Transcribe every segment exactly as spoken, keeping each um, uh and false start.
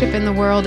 Worship in the World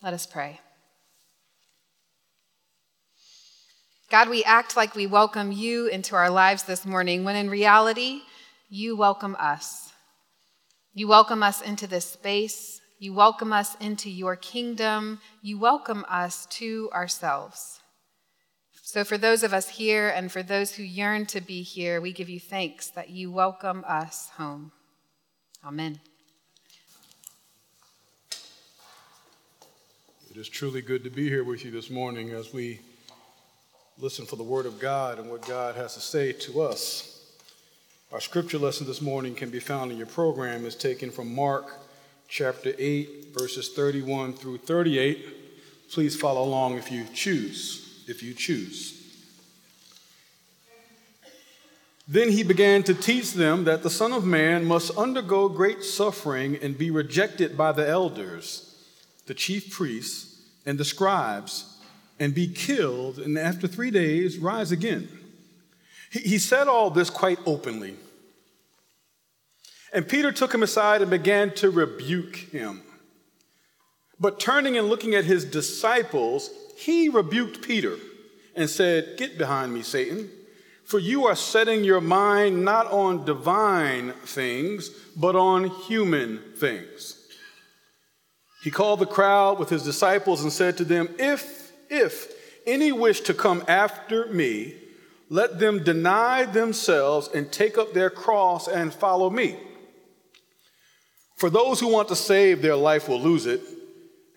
Let us pray. God, we act like we welcome you into our lives this morning, when in reality, you welcome us. You welcome us into this space. You welcome us into your kingdom. You welcome us to ourselves. So for those of us here and for those who yearn to be here, we give you thanks that you welcome us home. Amen. It is truly good to be here with you this morning as we listen for the word of God and what God has to say to us. Our scripture lesson this morning can be found in your program. It's taken from Mark chapter eight, verses thirty-one through thirty-eight. Please follow along if you choose, if you choose. Then he began to teach them that the Son of Man must undergo great suffering and be rejected by the elders, the chief priests, and the scribes, and be killed, and after three days rise again. He said all this quite openly. And Peter took him aside and began to rebuke him. But turning and looking at his disciples, he rebuked Peter and said, "Get behind me, Satan, for you are setting your mind not on divine things, but on human things." He called the crowd with his disciples and said to them, If, if any wish to come after me, let them deny themselves and take up their cross and follow me. For those who want to save their life will lose it,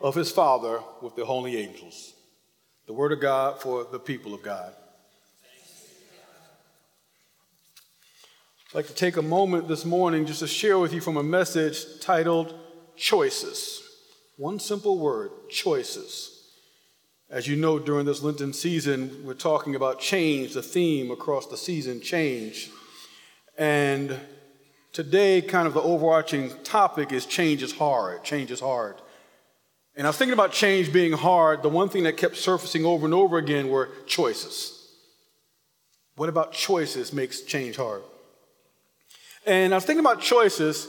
of his Father with the holy angels. The word of God for the people of God. I'd like to take a moment this morning just to share with you from a message titled Choices. One simple word, choices. As you know, during this Lenten season, we're talking about change, the theme across the season, change. And today, kind of the overarching topic is change is hard, change is hard. And I was thinking about change being hard. The one thing that kept surfacing over and over again were choices. What about choices makes change hard? And I was thinking about choices.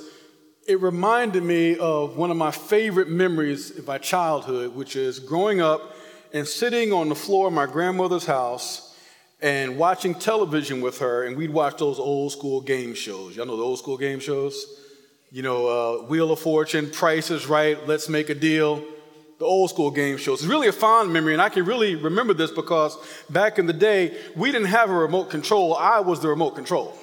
It reminded me of one of my favorite memories of my childhood, which is growing up and sitting on the floor of my grandmother's house and watching television with her, and we'd watch those old school game shows. Y'all know the old school game shows? You know, uh, Wheel of Fortune, Price is Right, Let's Make a Deal, the old school game shows. It's really a fond memory, and I can really remember this because back in the day, we didn't have a remote control. I was the remote control.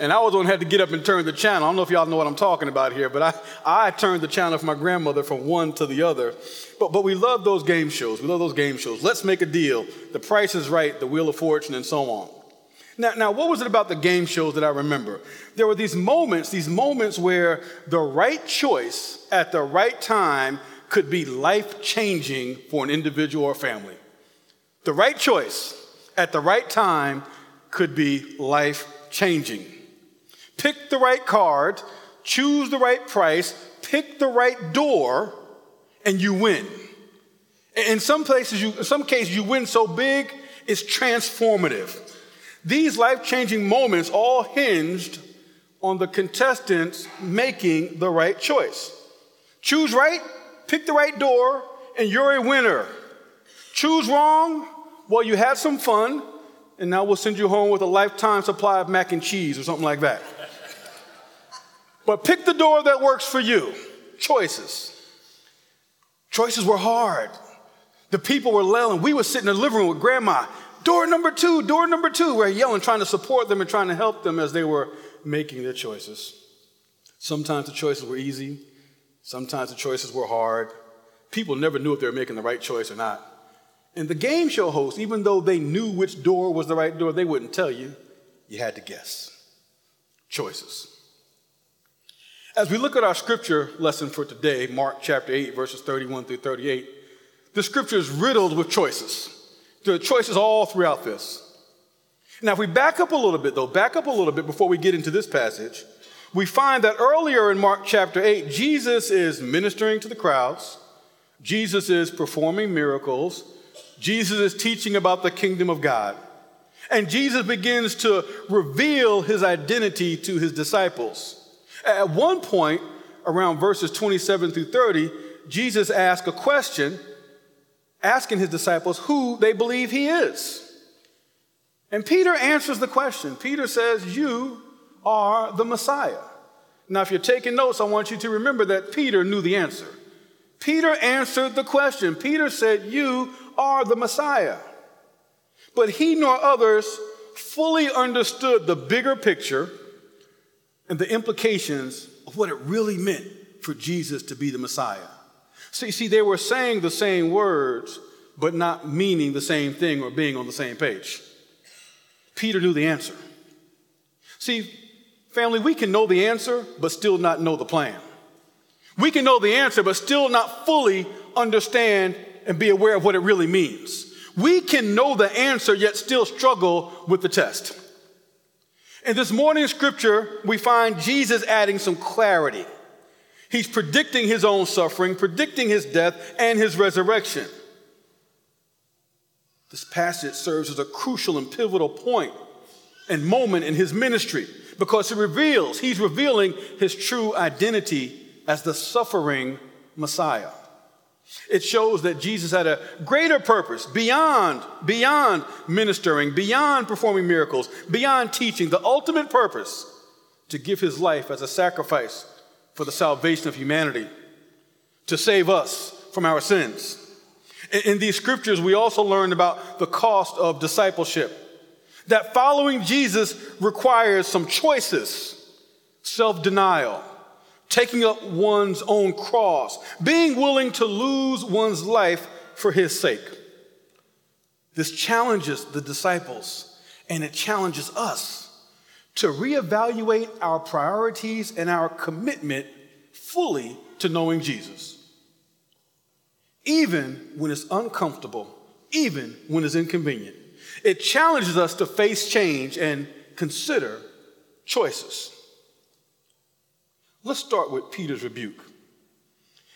And I was the one who had to get up and turn the channel. I don't know if y'all know what I'm talking about here, but I, I turned the channel for my grandmother from one to the other. But but we love those game shows. We love those game shows. Let's Make a Deal, The Price is Right, The Wheel of Fortune, and so on. Now, now, what was it about the game shows that I remember? There were these moments, these moments where the right choice at the right time could be life-changing for an individual or family. The right choice at the right time could be life-changing. Changing. Pick the right card, choose the right price, pick the right door, and you win. In some places, you, in some cases, you win so big, it's transformative. These life-changing moments all hinged on the contestants making the right choice. Choose right, pick the right door, and you're a winner. Choose wrong, well, you had some fun, and now we'll send you home with a lifetime supply of mac and cheese or something like that. But pick the door that works for you. Choices. Choices were hard. The people were yelling. We were sitting in the living room with grandma. Door number two, door number two. We're yelling, trying to support them and trying to help them as they were making their choices. Sometimes the choices were easy. Sometimes the choices were hard. People never knew if they were making the right choice or not. And the game show hosts, even though they knew which door was the right door, they wouldn't tell you. You had to guess. Choices. As we look at our scripture lesson for today, Mark chapter eight, verses thirty-one through thirty-eight, the scripture is riddled with choices. There are choices all throughout this. Now, if we back up a little bit, though, back up a little bit before we get into this passage, we find that earlier in Mark chapter eight, Jesus is ministering to the crowds. Jesus is performing miracles. Jesus is teaching about the kingdom of God. And Jesus begins to reveal his identity to his disciples. At one point, around verses twenty-seven through thirty, Jesus asks a question, asking his disciples who they believe he is. And Peter answers the question. Peter says, "You are the Messiah." Now, if you're taking notes, I want you to remember that Peter knew the answer. Peter answered the question. Peter said, "You are the Messiah." But he nor others fully understood the bigger picture and the implications of what it really meant for Jesus to be the Messiah. So you see, they were saying the same words, but not meaning the same thing or being on the same page. Peter knew the answer. See, family, we can know the answer, but still not know the plan. We can know the answer, but still not fully understand and be aware of what it really means. We can know the answer, yet still struggle with the test. In this morning's scripture, we find Jesus adding some clarity. He's predicting his own suffering, predicting his death, and his resurrection. This passage serves as a crucial and pivotal point and moment in his ministry because it reveals, he's revealing his true identity as the suffering Messiah. It shows that Jesus had a greater purpose beyond, beyond ministering, beyond performing miracles, beyond teaching, the ultimate purpose to give his life as a sacrifice for the salvation of humanity, to save us from our sins. In, in these scriptures, we also learned about the cost of discipleship, that following Jesus requires some choices, self-denial, taking up one's own cross, being willing to lose one's life for his sake. This challenges the disciples, and it challenges us to reevaluate our priorities and our commitment fully to knowing Jesus, even when it's uncomfortable, even when it's inconvenient. It challenges us to face change and consider choices. Let's start with Peter's rebuke.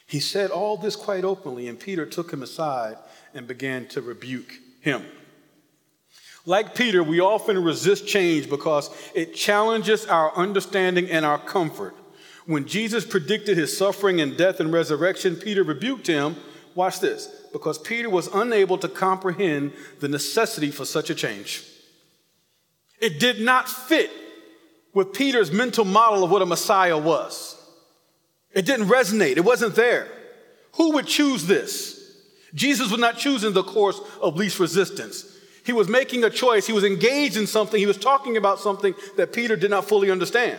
He said all this quite openly, and Peter took him aside and began to rebuke him. Like Peter, we often resist change because it challenges our understanding and our comfort. When Jesus predicted his suffering and death and resurrection, Peter rebuked him. Watch this, because Peter was unable to comprehend the necessity for such a change. It did not fit with Peter's mental model of what a Messiah was. It didn't resonate. It wasn't there. Who would choose this? Jesus was not choosing the course of least resistance. He was making a choice. He was engaged in something. He was talking about something that Peter did not fully understand.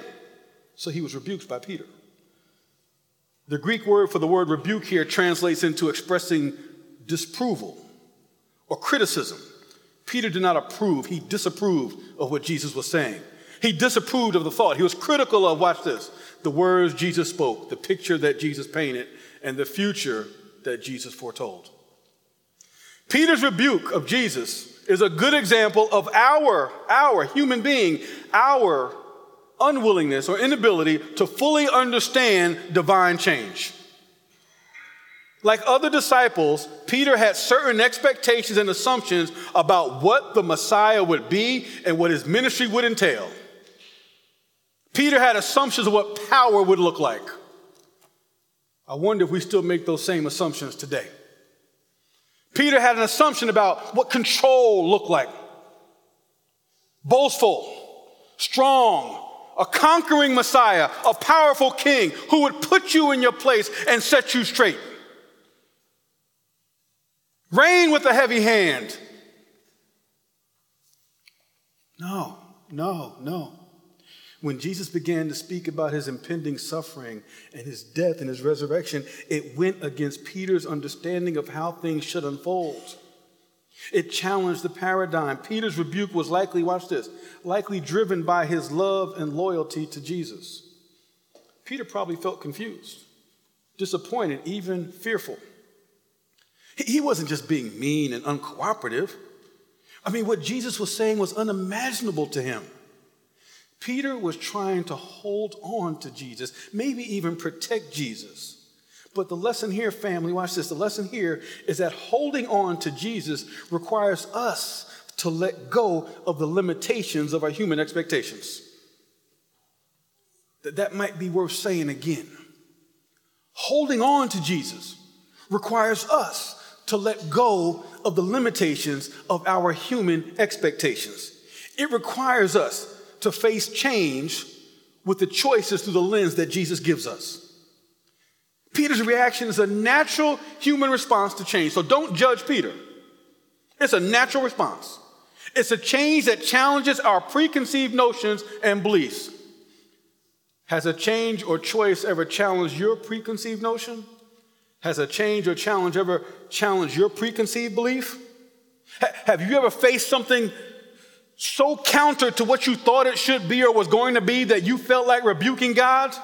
So he was rebuked by Peter. The Greek word for the word rebuke here translates into expressing disapproval or criticism. Peter did not approve. He disapproved of what Jesus was saying. He disapproved of the thought. He was critical of, watch this, the words Jesus spoke, the picture that Jesus painted, and the future that Jesus foretold. Peter's rebuke of Jesus is a good example of our, our human being, our unwillingness or inability to fully understand divine change. Like other disciples, Peter had certain expectations and assumptions about what the Messiah would be and what his ministry would entail. Peter had assumptions of what power would look like. I wonder if we still make those same assumptions today. Peter had an assumption about what control looked like. Boastful, strong, a conquering Messiah, a powerful king who would put you in your place and set you straight. Reign with a heavy hand. No, no, no. When Jesus began to speak about his impending suffering and his death and his resurrection, it went against Peter's understanding of how things should unfold. It challenged the paradigm. Peter's rebuke was likely, watch this, likely driven by his love and loyalty to Jesus. Peter probably felt confused, disappointed, even fearful. He wasn't just being mean and uncooperative. I mean, what Jesus was saying was unimaginable to him. Peter was trying to hold on to Jesus, maybe even protect Jesus. But the lesson here, family, watch this. The lesson here is that holding on to Jesus requires us to let go of the limitations of our human expectations. That that might be worth saying again. Holding on to Jesus requires us to let go of the limitations of our human expectations. It requires us to face change with the choices through the lens that Jesus gives us. Peter's reaction is a natural human response to change. So don't judge Peter. It's a natural response. It's a change that challenges our preconceived notions and beliefs. Has a change or choice ever challenged your preconceived notion? Has a change or challenge ever challenged your preconceived belief? Ha- have you ever faced something so counter to what you thought it should be or was going to be that you felt like rebuking God?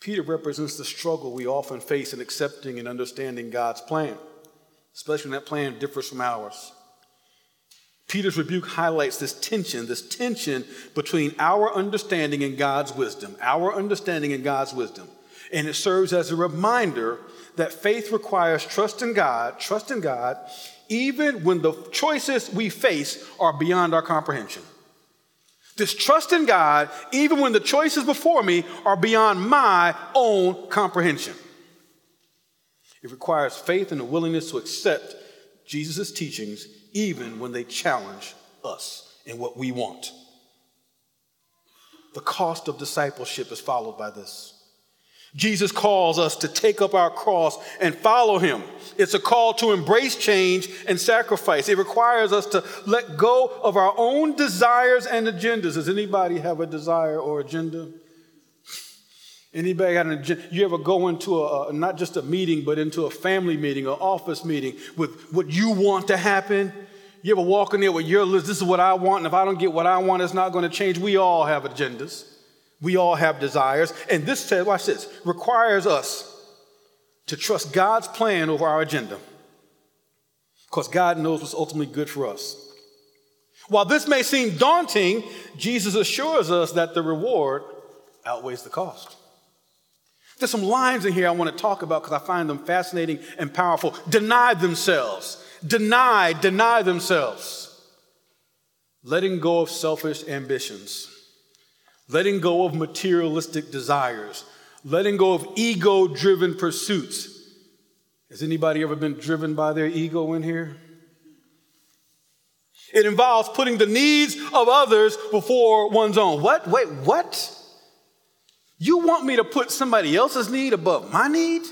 Peter represents the struggle we often face in accepting and understanding God's plan, especially when that plan differs from ours. Peter's rebuke highlights this tension, this tension between our understanding and God's wisdom, our understanding and God's wisdom. And it serves as a reminder that faith requires trust in God, trust in God, even when the choices we face are beyond our comprehension. This trust in God, even when the choices before me are beyond my own comprehension. It requires faith and a willingness to accept Jesus' teachings, even when they challenge us and what we want. The cost of discipleship is followed by this. Jesus calls us to take up our cross and follow him. It's a call to embrace change and sacrifice. It requires us to let go of our own desires and agendas. Does anybody have a desire or agenda? Anybody got an agenda? You ever go into a, not just a meeting, but into a family meeting, an office meeting with what you want to happen? You ever walk in there with your list, this is what I want, and if I don't get what I want, it's not going to change. We all have agendas. We all have desires, and this, watch this, requires us to trust God's plan over our agenda, because God knows what's ultimately good for us. While this may seem daunting, Jesus assures us that the reward outweighs the cost. There's some lines in here I want to talk about because I find them fascinating and powerful. Deny themselves. Deny, deny themselves. Letting go of selfish ambitions. Letting go of materialistic desires, letting go of ego-driven pursuits. Has anybody ever been driven by their ego in here? It involves putting the needs of others before one's own. What? Wait, what? You want me to put somebody else's need above my need?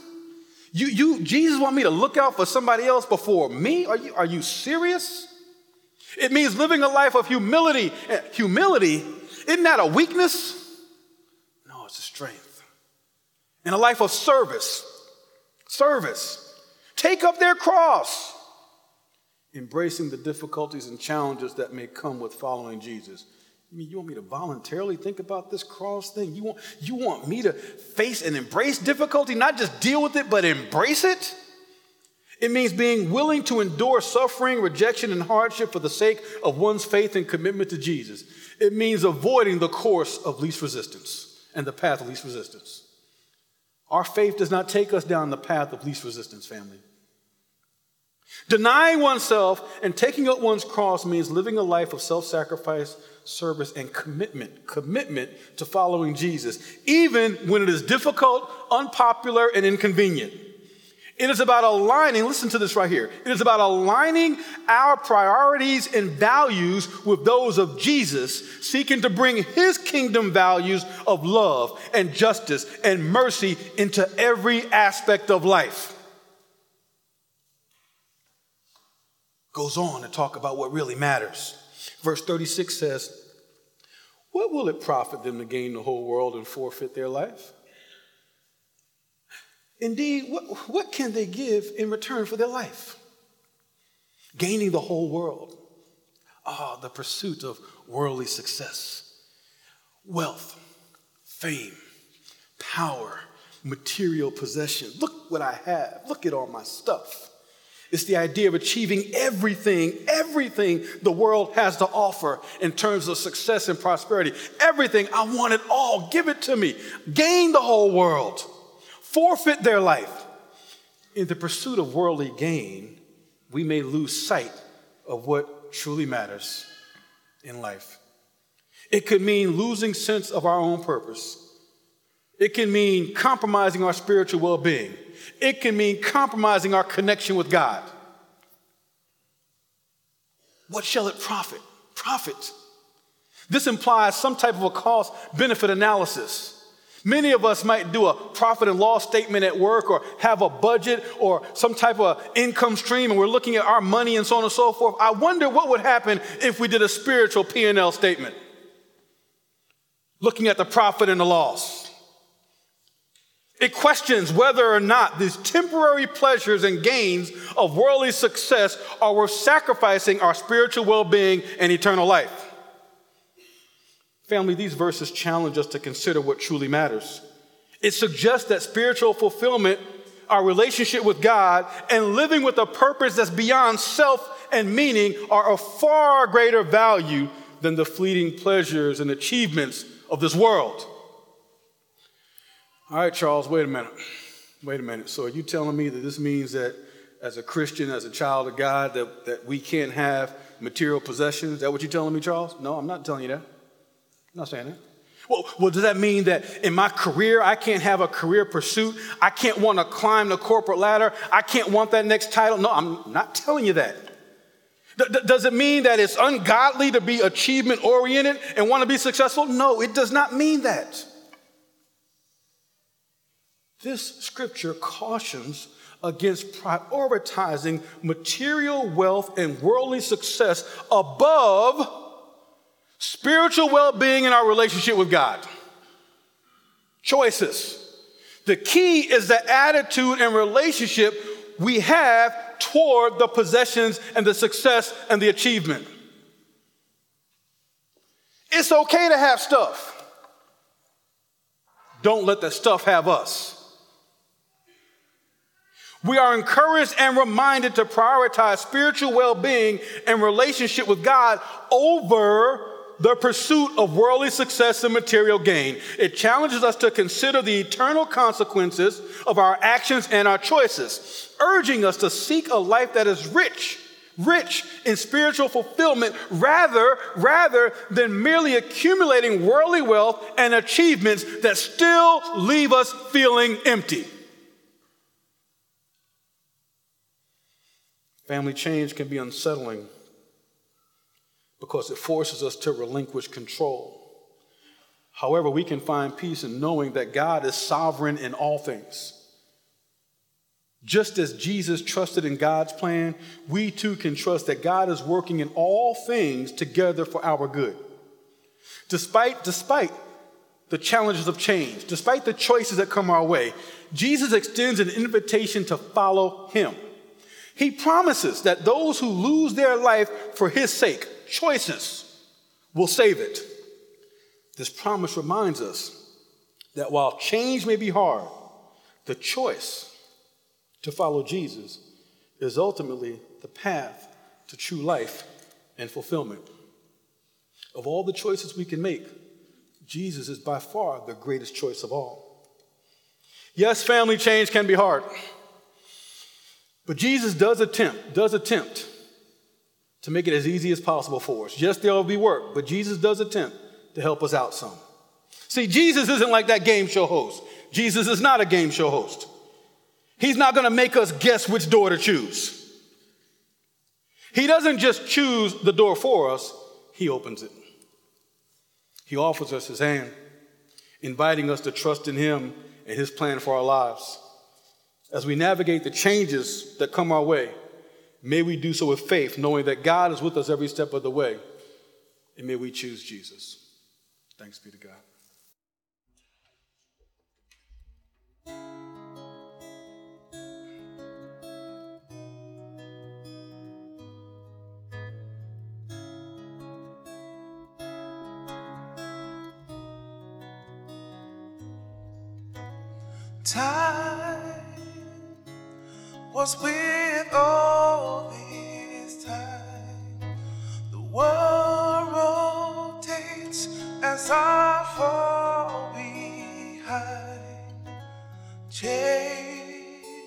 You, you, Jesus want me to look out for somebody else before me? Are you, are you serious? It means living a life of humility. Humility? Isn't that a weakness? No, it's a strength. And a life of service. Service. Take up their cross. Embracing the difficulties and challenges that may come with following Jesus. I mean, you want me to voluntarily think about this cross thing? You want, you want me to face and embrace difficulty, not just deal with it, but embrace it? It means being willing to endure suffering, rejection, and hardship for the sake of one's faith and commitment to Jesus. It means avoiding the course of least resistance and the path of least resistance. Our faith does not take us down the path of least resistance, family. Denying oneself and taking up one's cross means living a life of self-sacrifice, service, and commitment, commitment to following Jesus, even when it is difficult, unpopular, and inconvenient. It is about aligning, listen to this right here. It is about aligning our priorities and values with those of Jesus, seeking to bring his kingdom values of love and justice and mercy into every aspect of life. Goes on to talk about what really matters. Verse thirty-six says, "What will it profit them to gain the whole world and forfeit their life? Indeed, what, what can they give in return for their life?" Gaining the whole world. Ah, the pursuit of worldly success. Wealth, fame, power, material possession. Look what I have. Look at all my stuff. It's the idea of achieving everything, everything the world has to offer in terms of success and prosperity. Everything, I want it all. Give it to me. Gain the whole world. Forfeit their life. In the pursuit of worldly gain, we may lose sight of what truly matters in life. It could mean losing sense of our own purpose. It can mean compromising our spiritual well-being. It can mean compromising our connection with God. What shall it profit? Profit. This implies some type of a cost-benefit analysis. Many of us might do a profit and loss statement at work or have a budget or some type of income stream, and we're looking at our money and so on and so forth. I wonder what would happen if we did a spiritual P and L statement, looking at the profit and the loss. It questions whether or not these temporary pleasures and gains of worldly success are worth sacrificing our spiritual well-being and eternal life. Family, these verses challenge us to consider what truly matters. It suggests that spiritual fulfillment, our relationship with God, and living with a purpose that's beyond self and meaning are of far greater value than the fleeting pleasures and achievements of this world. All right, Charles, wait a minute. Wait a minute. So are you telling me that this means that as a Christian, as a child of God, that, that we can't have material possessions? Is that what you're telling me, Charles? No, I'm not telling you that. I'm not saying that. Well, well, does that mean that in my career, I can't have a career pursuit? I can't want to climb the corporate ladder? I can't want that next title? No, I'm not telling you that. Does it mean that it's ungodly to be achievement-oriented and want to be successful? No, it does not mean that. This scripture cautions against prioritizing material wealth and worldly success above spiritual well-being in our relationship with God. Choices. The key is the attitude and relationship we have toward the possessions and the success and the achievement. It's okay to have stuff. Don't let that stuff have us. We are encouraged and reminded to prioritize spiritual well-being and relationship with God over the pursuit of worldly success and material gain. It challenges us to consider the eternal consequences of our actions and our choices, urging us to seek a life that is rich, rich in spiritual fulfillment rather, rather than merely accumulating worldly wealth and achievements that still leave us feeling empty. Family, change can be unsettling because it forces us to relinquish control. However, we can find peace in knowing that God is sovereign in all things. Just as Jesus trusted in God's plan, we too can trust that God is working in all things together for our good. Despite, despite the challenges of change, despite the choices that come our way, Jesus extends an invitation to follow him. He promises that those who lose their life for his sake, choices, will save it. This promise reminds us that while change may be hard, the choice to follow Jesus is ultimately the path to true life and fulfillment. Of all the choices we can make, Jesus is by far the greatest choice of all. Yes, family, change can be hard. But Jesus does attempt, does attempt to make it as easy as possible for us. Yes, there will be work, but Jesus does attempt to help us out some. See, Jesus isn't like that game show host. Jesus is not a game show host. He's not going to make us guess which door to choose. He doesn't just choose the door for us. He opens it. He offers us his hand, inviting us to trust in him and his plan for our lives. As we navigate the changes that come our way, may we do so with faith, knowing that God is with us every step of the way, and may we choose Jesus. Thanks be to God. Time was with all this time. The world rotates as I fall behind. Change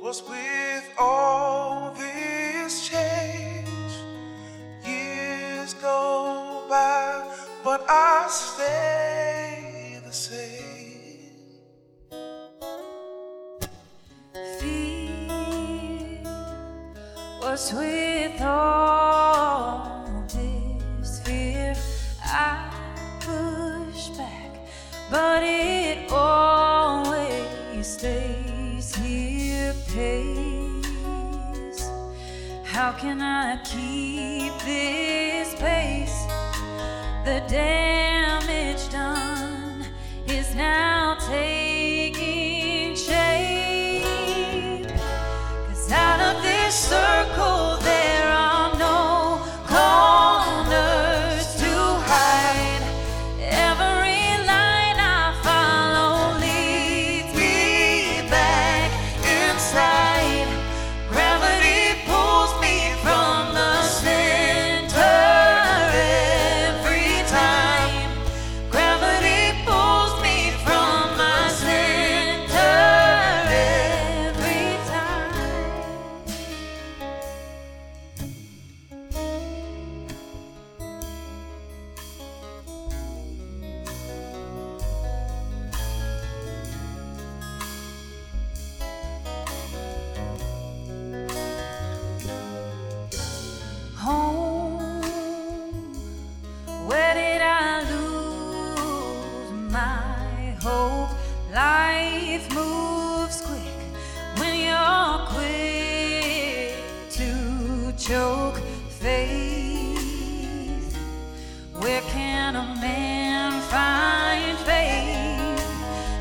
was with all this change. Years go by, but I stay the same. With all this fear, I push back, but it always stays here. Pace, how can I keep this pace? The damage done is now taken. a man find faith,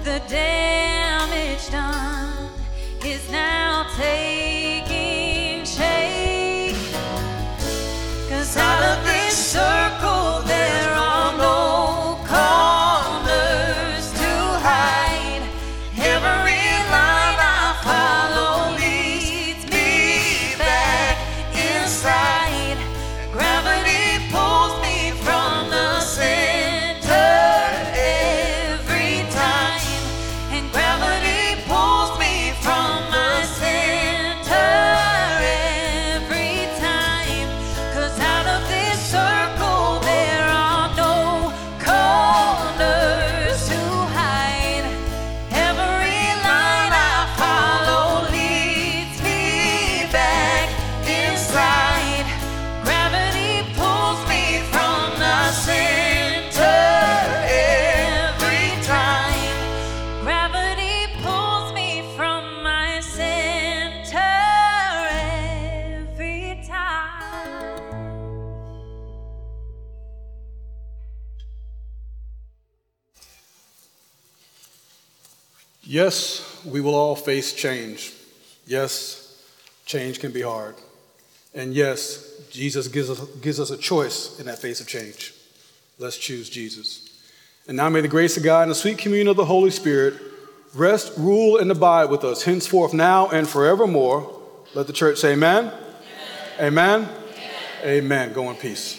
the damage done is now taking shape. 'Cause out of this circle there are no corners to hide. Every line I follow leads me back inside. Gravity pulls me from the center every time. And gravity pulls me from my center every time. 'Cause out of this circle there are no corners to hide. Every line I follow leads me back inside. Gravity pulls me from the center every time. Gravity pulls me from my center every time. Yes, we will all face change. Yes, change can be hard. And yes, Jesus gives us, gives us a choice in that face of change. Let's choose Jesus. And now may the grace of God and the sweet communion of the Holy Spirit rest, rule, and abide with us henceforth, now and forevermore. Let the church say amen. Amen. Amen. Amen. Go in peace.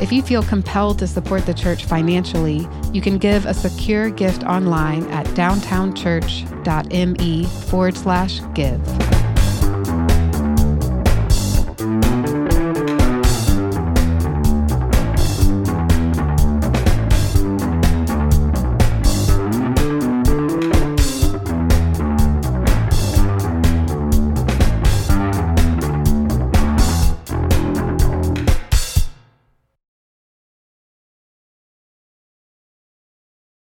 If you feel compelled to support the church financially, you can give a secure gift online at downtownchurch.me forward slash give.